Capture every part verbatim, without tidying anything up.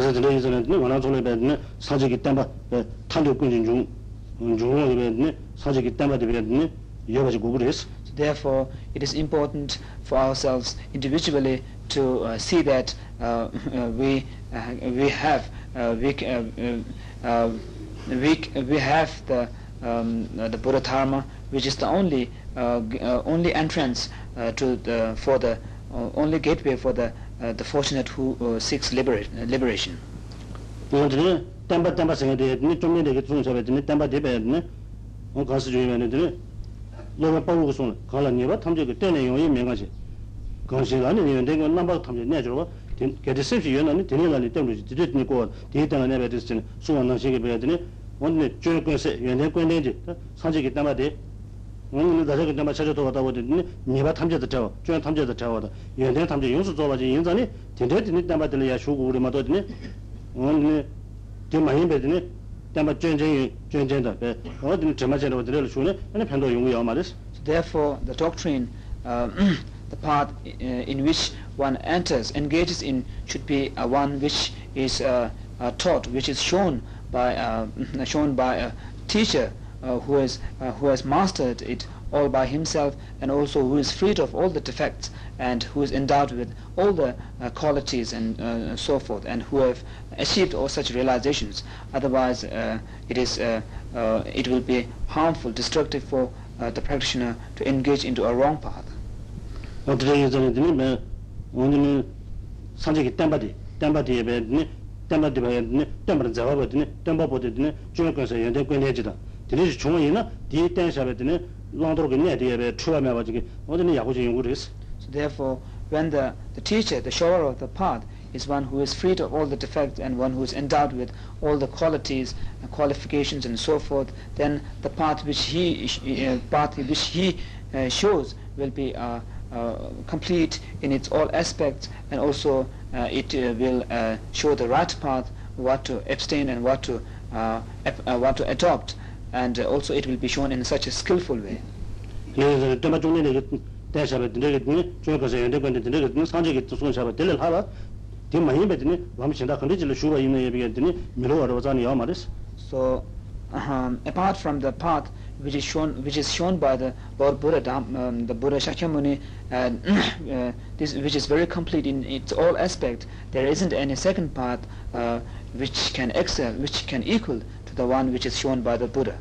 그래서 전에 이전에 원하존에 배웠는 사직이 땀바 탄도 끊진 중 중원에 배웠는 사직이 땀바에 배웠는 여러 가지 구글을 했어. Therefore, it is important for ourselves individually to uh, see that uh, we uh, we have uh, we uh, uh, we we have the um, the Buddhadharma, which is the only uh, uh, only entrance uh, to the for the uh, only gateway for the uh, the fortunate who uh, seeks liberate, uh, liberation. Therefore, the doctrine, uh, the path uh, in which one enters, engages in, should be uh, one which is uh, uh, taught, which is shown by uh, shown by a teacher uh, who has uh, who has mastered it all by himself, and also who is freed of all the defects, and who is endowed with all the uh, qualities and uh, so forth, and who have achieved all such realizations. Otherwise, uh, it is uh, uh, it will be harmful, destructive for uh, the practitioner to engage into a wrong path. So therefore, when the, the teacher, the shower of the path, is one who is freed of all the defects and one who is endowed with all the qualities, and qualifications, and so forth, then the path which he uh, path which he uh, shows will be uh, uh, complete in its all aspects, and also uh, it uh, will uh, show the right path, what to abstain and what to uh, uh, what to adopt, and uh, also it will be shown in such a skillful way. So, um, apart from the path which is shown, which is shown by the Lord Buddha, um, the Buddha Shakyamuni, and uh, this which is very complete in its all aspect, there isn't any second path uh, which can excel, which can equal to the one which is shown by the Buddha.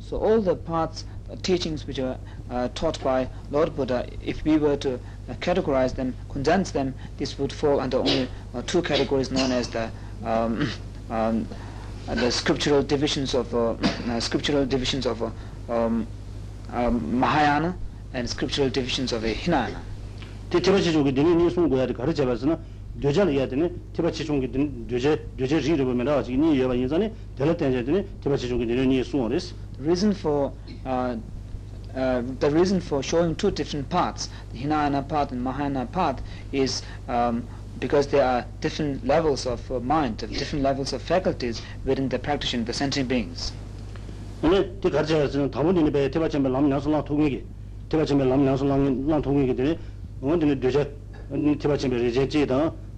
So all the paths, uh, teachings which are uh, taught by Lord Buddha, if we were to uh, categorize them, condense them, this would fall under only uh, two categories, known as the um, um, the scriptural divisions of uh, uh, scriptural divisions of uh, um, uh, Mahayana and scriptural divisions of uh, Hinayana. The reason for uh, uh, the reason for showing two different paths, the Hinayana path and Mahayana path, is um, because there are different levels of uh, mind, of different levels of faculties within the practitioner, the sentient beings.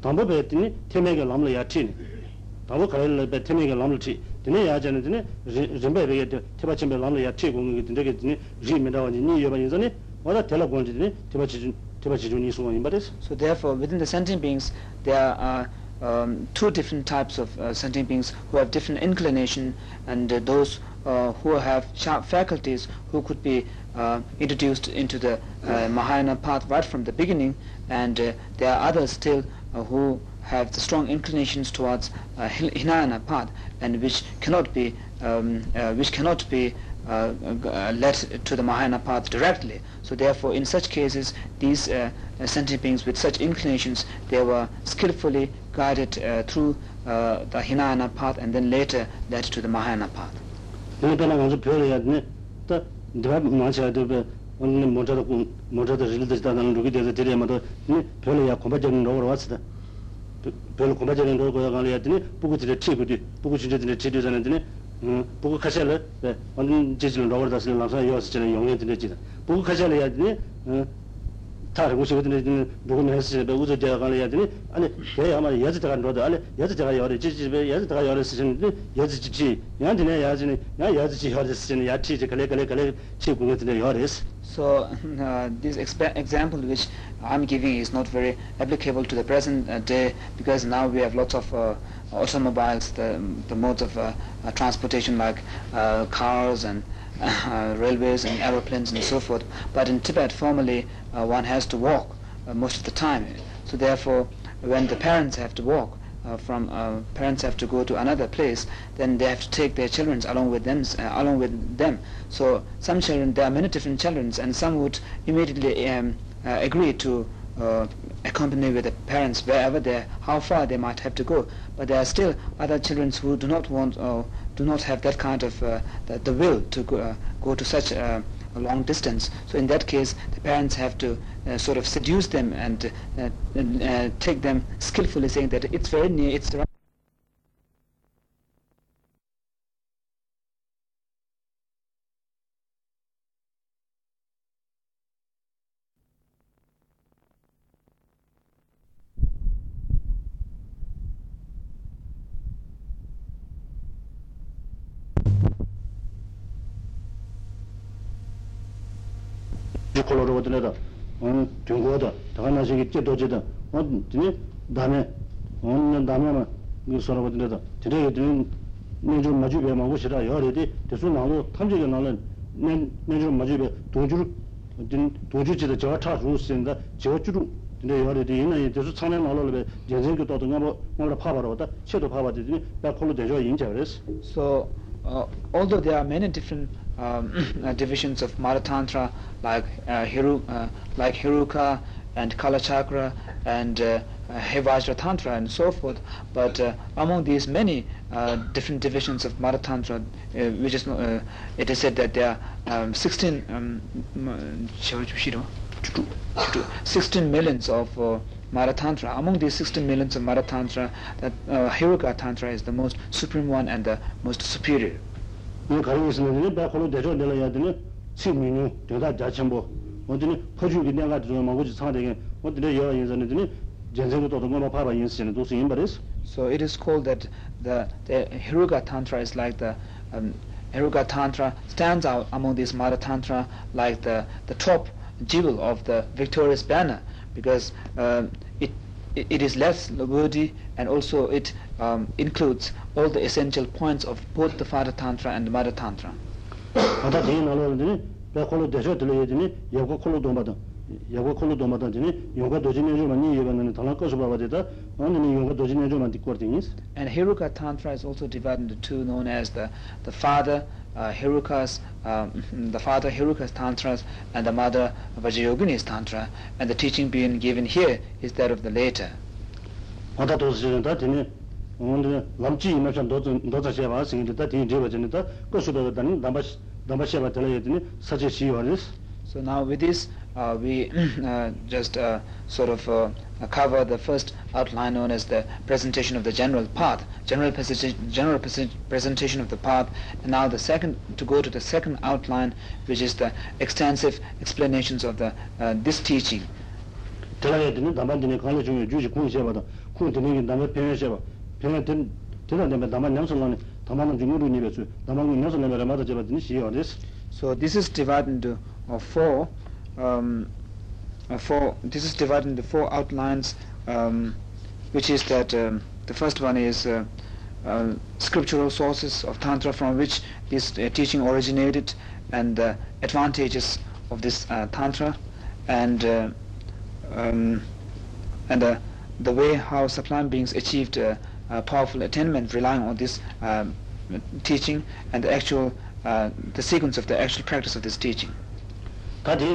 So therefore, within the sentient beings, there are um, two different types of uh, sentient beings who have different inclination, and uh, those uh, who have sharp faculties, who could be uh, introduced into the uh, Mahayana path right from the beginning, and uh, there are others still uh, who have the strong inclinations towards uh, Hinayana path, and which cannot be um, uh, which cannot be uh, uh, led to the Mahayana path directly. So therefore, in such cases, these uh, sentient beings with such inclinations, they were skillfully guided uh, through uh, the Hinayana path, and then later led to the Mahayana path. So So uh, this exp example which I'm giving is not very applicable to the present day, because now we have lots of uh, automobiles, the, the modes of uh, uh, transportation like uh, cars and Uh, railways and aeroplanes and so forth. But in Tibet, formerly, uh, one has to walk uh, most of the time. So therefore, when the parents have to walk uh, from uh, parents have to go to another place, then they have to take their children along with them. Uh, along with them. So some children, there are many different children, and some would immediately um, uh, agree to uh, accompany with the parents wherever they, how far they might have to go. But there are still other children who do not want. Uh, do not have that kind of uh, the, the will to go, uh, go to such uh, a long distance. So in that case, the parents have to uh, sort of seduce them and, uh, and uh, take them skillfully, saying that it's very near, it's right. So uh, although there are many different um, uh, divisions of Mata Tantra, like uh, Heru, uh, like Heruka and Kala Chakra and uh, Hevajra Tantra and so forth, but uh, among these many uh, different divisions of Mata Tantra, uh, which is not, uh, it is said that there are um, sixteen um, sixteen millions of uh, Mata Tantra. Among these sixteen millions of Mata Tantra, that uh, Hiruga Tantra is the most supreme one and the most superior. So it is called that the, the Hiruga Tantra is like the um, Hiruga Tantra stands out among these Mata Tantra like the, the top jewel of the victorious banner, because um, it, it it is less wordy, and also it um, includes all the essential points of both the Father Tantra and the Mother Tantra. And Hiruga Tantra is also divided into two, known as the the father uh, Hiruka's um, the father Hiruka's Tantras and the mother Vajrayogini's Tantra, and the teaching being given here is that of the latter. So now with this, uh, we uh, just uh, sort of uh, cover the first outline, known as the presentation of the general path, general, general presentation of the path, and now the second, to go to the second outline, which is the extensive explanations of the uh, this teaching. So this is divided into Or four, um, four. This is divided into four outlines, um, which is that um, the first one is uh, uh, scriptural sources of Tantra from which this uh, teaching originated, and the uh, advantages of this uh, Tantra, and uh, um, and uh, the way how sublime beings achieved uh, uh, powerful attainment relying on this um, teaching, and the actual uh, the sequence of the actual practice of this teaching. So the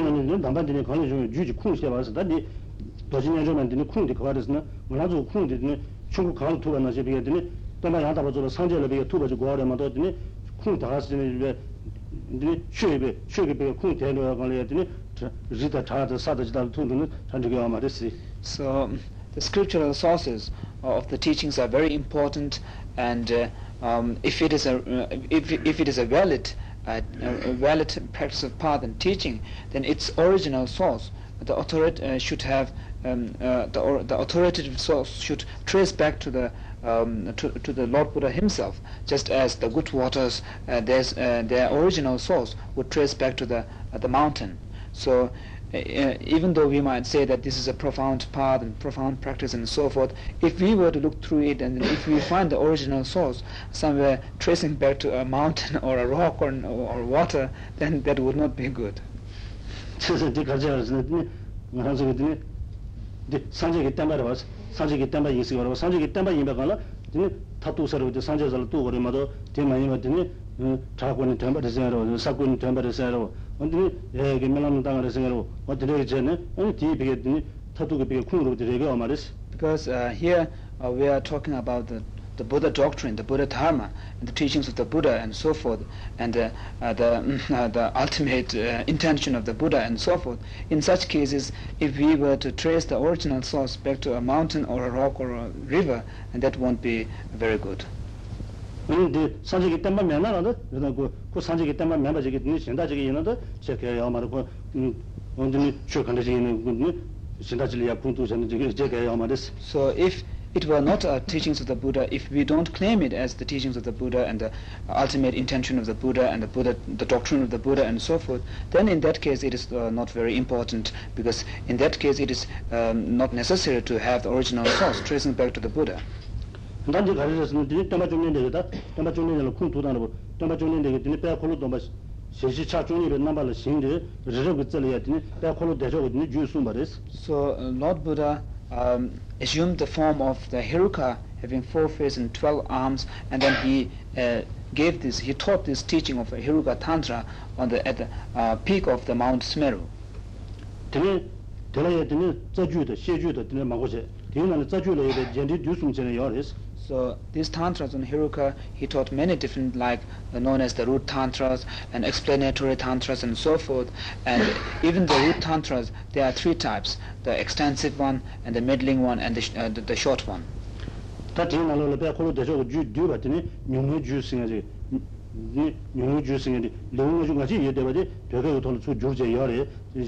scriptural sources of the teachings are very important, and uh, um, if it is a uh, if if it is a valid Uh, a valid practice of path and teaching, then its original source the authority uh, should have um, uh, the or the authoritative source should trace back to the um, to, to the Lord Buddha himself, just as the good waters, uh, there's, uh, their original source would trace back to the uh, the mountain. So. Uh, even though we might say that this is a profound path and profound practice and so forth, if we were to look through it and if we find the original source somewhere tracing back to a mountain or a rock or, or water, then that would not be good. Because uh, here uh, we are talking about the, the Buddha doctrine, the Buddhadharma, and the teachings of the Buddha and so forth, and uh, uh, the, uh, the ultimate uh, intention of the Buddha and so forth. In such cases, if we were to trace the original source back to a mountain or a rock or a river, and that won't be very good. So if it were not our teachings of the Buddha, if we don't claim it as the teachings of the Buddha and the ultimate intention of the Buddha and the Buddha, the doctrine of the Buddha and so forth, then in that case it is uh, not very important, because in that case it is um, not necessary to have the original source tracing back to the Buddha. So uh, Lord Buddha um, assumed the form of the Heruka, having four faces and twelve arms, and then he uh, gave this, he taught this teaching of Hiruga Tantra on the, at the uh, peak of the Mount Smeru. So these tantras on Heruka, he taught many different, like uh, known as the root tantras and explanatory tantras and so forth. And even the root tantras, there are three types: the extensive one, and the middling one, and the sh uh, the, the short one. So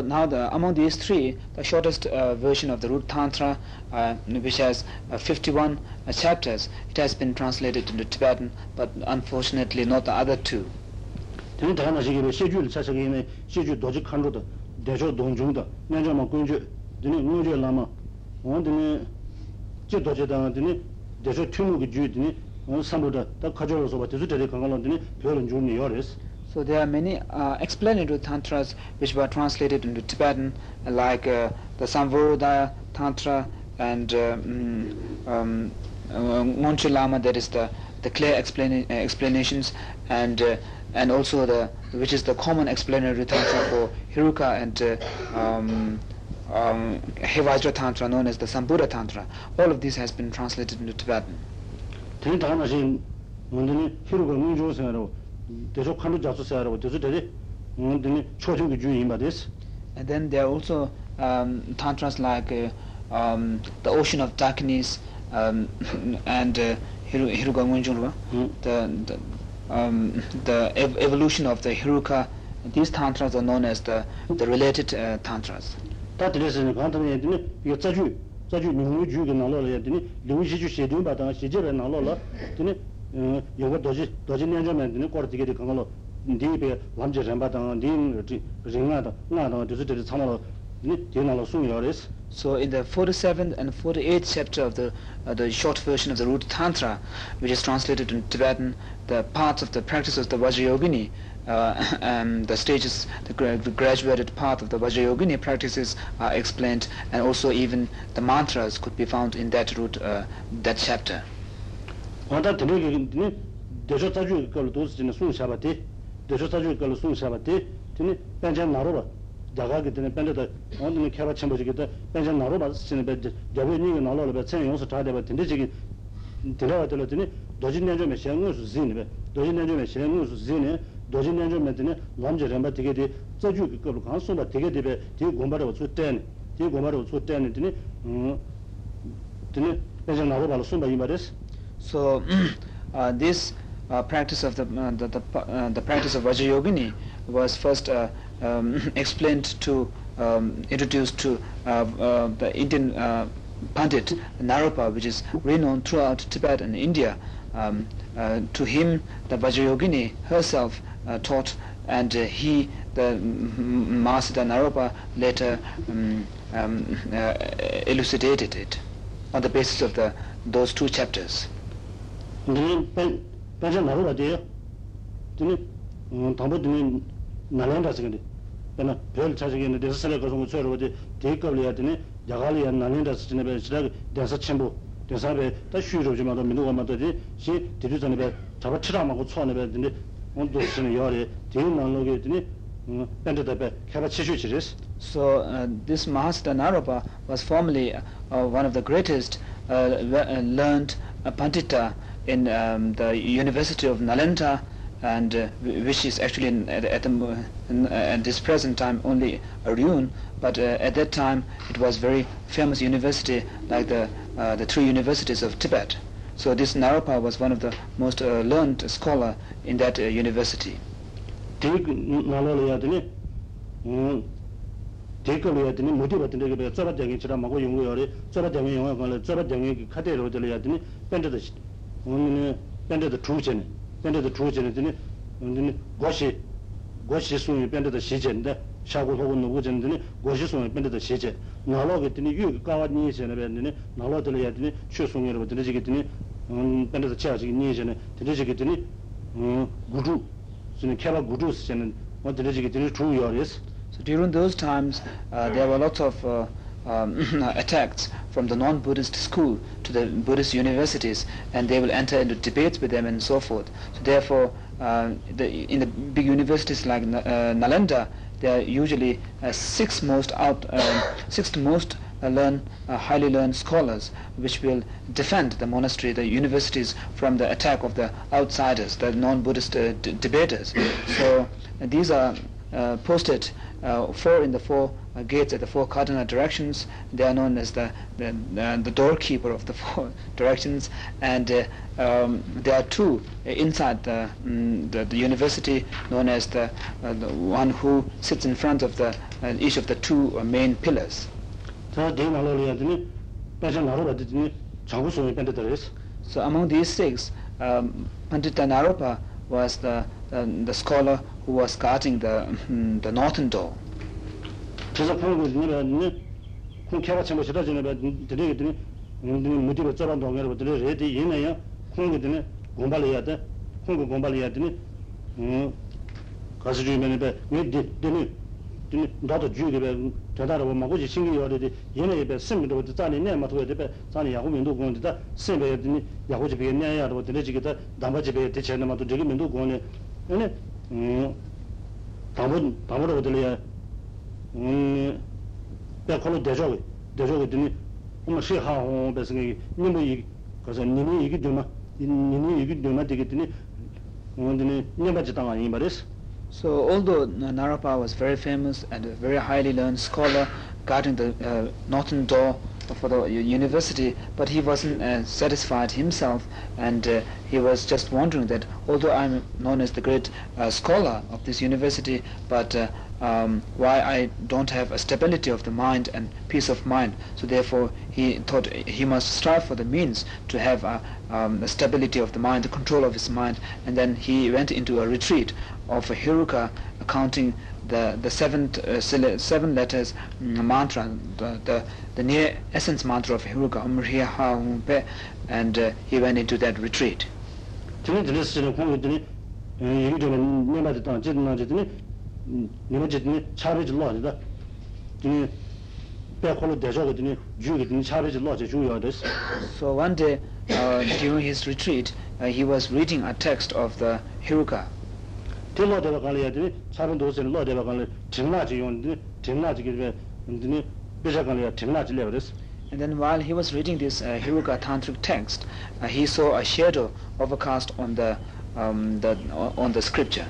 now the, among these three, the shortest uh, version of the root tantra, uh, which has uh, fifty-one uh, chapters, it has been translated into Tibetan, but unfortunately not the other two. So there are many uh, explanatory tantras which were translated into Tibetan, like uh, the Sambhurudaya Tantra and um, um, Monchulama, that is the the clear explana explanations, and uh, and also the which is the common explanatory tantra for Heruka and uh, um, um, Hevajra Tantra, known as the Sambhura Tantra. All of this has been translated into Tibetan. And then there are also um, tantras like uh, um, the Ocean of Dakinis um, and uh, Hirugamunjurva, the the, um, the ev evolution of the Heruka. These tantras are known as the the related uh, tantras. So in the forty-seventh and forty-eighth chapter of the uh, the short version of the root tantra, which is translated in Tibetan, the parts of the practice of the Vajrayogini, uh, um, the stages, the, gra the graduated path of the Vajrayogini practices are explained, and also even the mantras could be found in that root, uh, that chapter. So uh, this uh, practice of the uh, the, the, uh, the practice of Vajrayogini was first uh, um, explained to, um, introduced to uh, uh, the Indian uh, Pandit Naropa, which is renowned throughout Tibet and India. Um, uh, to him, the Vajrayogini herself uh, taught, and uh, he, the Master Naropa, later um, um, uh, elucidated it on the basis of the those two chapters. So uh, this Mahasta Naropa was formerly uh, one of the greatest uh, learned uh, Pandita in um, the University of Nalanda, and uh, which is actually in, at, at, the, in, uh, at this present time only a ruin, but uh, at that time it was very famous university, like the uh, the three universities of Tibet. So this Naropa was one of the most uh, learned scholar in that uh, university. Bended the truth in it, and then Goshi Goshi when you bended the Shijan, the Shabu in the woods and then Goshi when you bended the Shijan. Now log it in you, God needs and abandon it, now lottery at me, shoes when you were designated, and bended the church in knees and designated Guru, so the Kala Gurus and what the designated true yours. So during those times, uh, there were lots of uh, Um, attacks from the non-Buddhist school to the Buddhist universities, and they will enter into debates with them and so forth. So therefore, uh, the, in the big universities like uh, Nalanda, there are usually uh, six most out, uh, six most uh, learned, uh, highly learned scholars, which will defend the monastery, the universities, from the attack of the outsiders, the non-Buddhist uh, d- debaters. So uh, these are uh, posted uh, four in the four gates at the four cardinal directions. They are known as the the, uh, the doorkeeper of the four directions, and uh, um, there are two inside the, mm, the the university, known as the, uh, the one who sits in front of the uh, each of the two uh, main pillars. So among these six, um, Pandita Naropa was the uh, the scholar who was guarding the mm, the northern door. So um that called Dejoy, Dejoy didn't Umashi how basically Nimu, because I knew you could do my you could do my ticket in it on the. So although Naropa was very famous and a very highly learned scholar guarding the uh, northern door for the university, but he wasn't uh, satisfied himself, and uh, he was just wondering that although I'm known as the great uh, scholar of this university, but uh, um, why I don't have a stability of the mind and peace of mind. So therefore he thought he must strive for the means to have a, um, a stability of the mind, the control of his mind, and then he went into a retreat of a Heruka, counting the the seventh uh, seven letters mm, mantra, the, the the near essence mantra of Hiruga, and uh, he went into that retreat. So one day uh, during his retreat, uh, he was reading a text of the Heruka. And then while he was reading this uh, Hiruga Tantric text, uh, he saw a shadow overcast on the um, the on the scripture.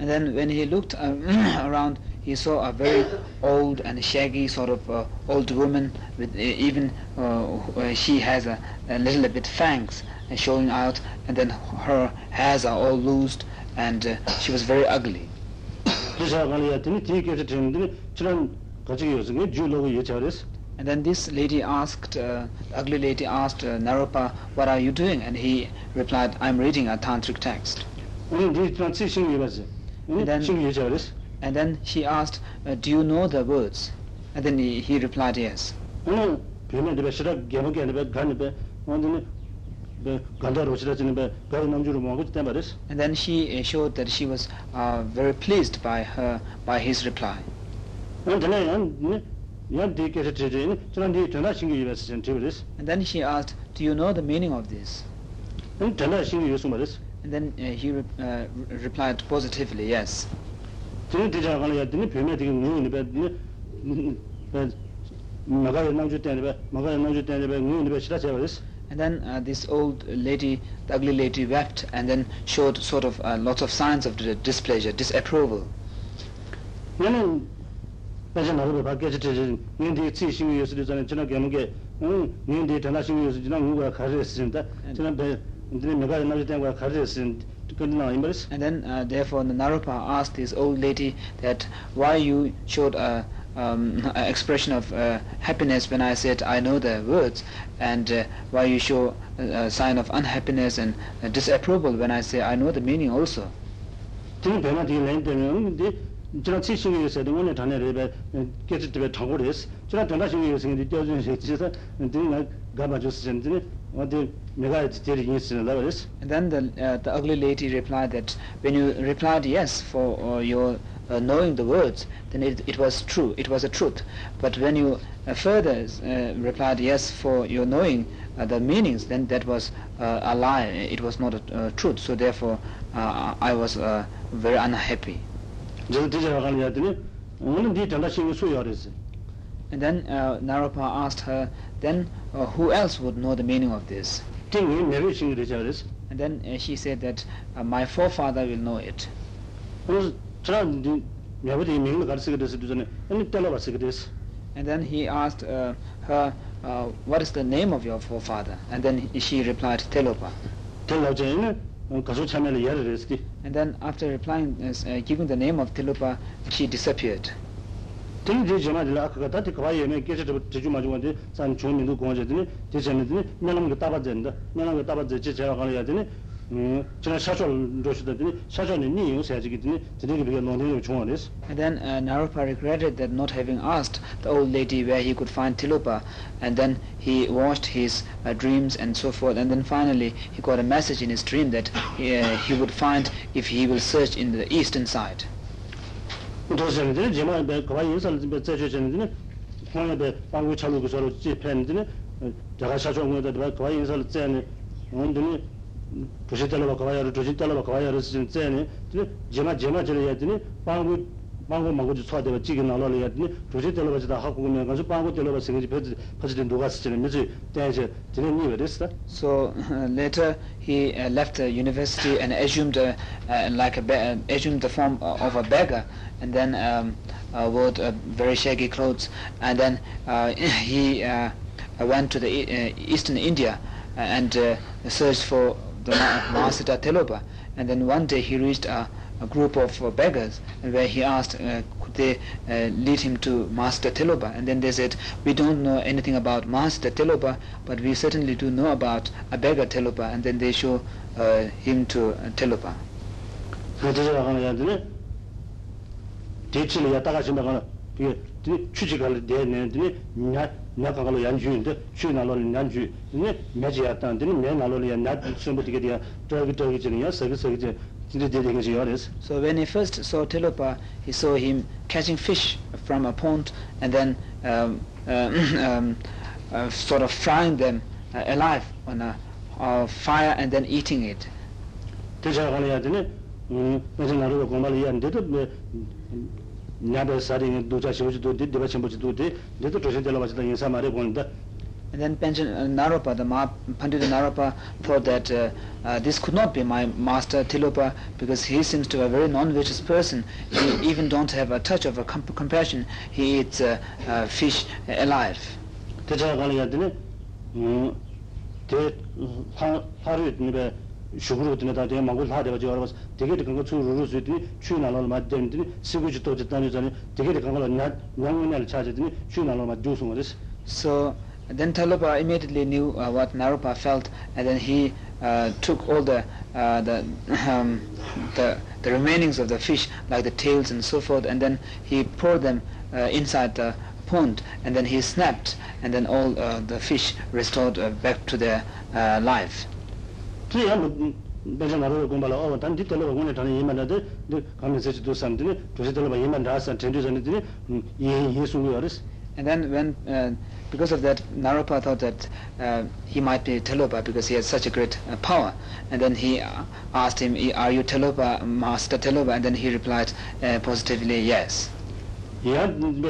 And then when he looked uh, around, he saw a very old and shaggy sort of uh, old woman. With uh, even uh, she has a, a little bit fangs showing out, and then her hairs are all loosed, and uh, she was very ugly. And then this lady asked, uh, ugly lady asked uh, Naropa, "What are you doing?" And he replied, "I'm reading a tantric text." And then, and then she asked, uh, "Do you know the words?" And then he, he replied, "Yes." And then she showed that she was uh, very pleased by her by his reply. And then she asked, "Do you know the meaning of this?" And then uh, he re- uh, re- replied positively, "Yes." And then uh, this old lady, the ugly lady, wept and then showed sort of uh, lots of signs of displeasure, disapproval. And And then, uh, therefore, Naropa asked this old lady that why you showed a, um, an expression of uh, happiness when I said I know the words, and uh, why you show a, a sign of unhappiness and uh, disapproval when I say I know the meaning also. And then the, uh, the ugly lady replied that when you replied yes for uh, your uh, knowing the words, then it, it was true, it was a truth. But when you uh, further uh, replied yes for your knowing uh, the meanings, then that was uh, a lie, it was not a uh, truth. So therefore uh, I was uh, very unhappy. And then uh, Naropa asked her, then uh, who else would know the meaning of this? And then uh, she said that uh, my forefather will know it. And then he asked uh, her, uh, what is the name of your forefather? And then she replied, Tilopa. And then after replying, uh, giving the name of Tilopa, she disappeared. And then uh, Naropa regretted that not having asked the old lady where he could find Tilopa, and then he watched his uh, dreams and so forth, and then finally he got a message in his dream that uh, he would find if he will search in the eastern side. And so uh, later he uh, left the university and assumed uh, uh, like a be- assumed the form of a beggar, and then um, uh, wore uh, very shaggy clothes, and then uh, he uh, went to the e- uh, eastern India and uh, searched for the Mahasiddha Tilopa. And then one day he reached a, a group of uh, beggars, where he asked uh, could they uh, lead him to Mahasiddha Tilopa. And then they said, we don't know anything about Mahasiddha Tilopa, but we certainly do know about a beggar Tilopa. And then they show uh, him to uh, Tilopa. So when he first saw Tilopa, he saw him catching fish from a pond, and then um, uh, um, uh, sort of frying them uh, alive on a uh, fire and then eating it. And then Naropa, the Ma, Pandita Naropa thought that uh, uh, this could not be my master Tilopa, because he seems to be a very non-vicious person. He even don't have a touch of a comp compassion. He eats uh, uh, fish alive. So then Tilopa immediately knew uh, what Naropa felt, and then he uh, took all the uh, the, um, the the remainings of the fish, like the tails and so forth, and then he poured them uh, inside the pond, and then he snapped, and then all uh, the fish restored uh, back to their uh, life. And then when, uh, because of that, Naropa thought that uh, he might be Tilopa because he had such a great uh, power. And then he uh, asked him, are you Tilopa, Master Tilopa? And then he replied uh, positively, yes. So, and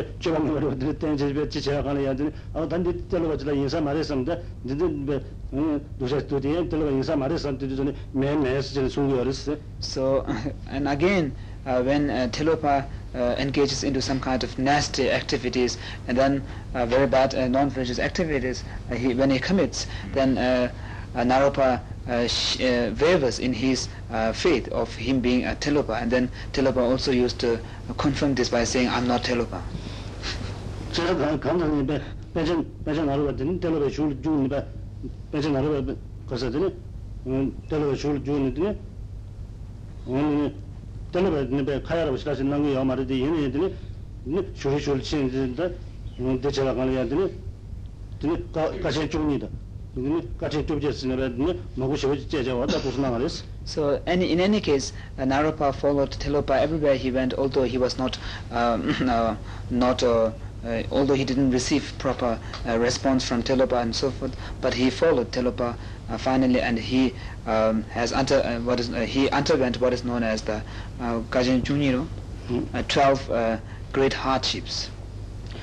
again, uh, when uh, Tilopa Uh, engages into some kind of nasty activities, and then uh, very bad uh, non-vicious activities, uh, he, when he commits, then uh, uh, Naropa uh, sh uh, wavers in his uh, faith of him being a Tilopa, and then Tilopa also used to uh, confirm this by saying, I'm not Tilopa. So any, in any case, uh, Naropa followed Tilopa everywhere he went, although he was not, um, uh, not uh, uh, although he didn't receive proper uh, response from Tilopa and so forth, but he followed Tilopa Uh, finally, and he um, has under uh, what is uh, he underwent what is known as the Kajin uh, Juniro, uh, twelve uh, great hardships.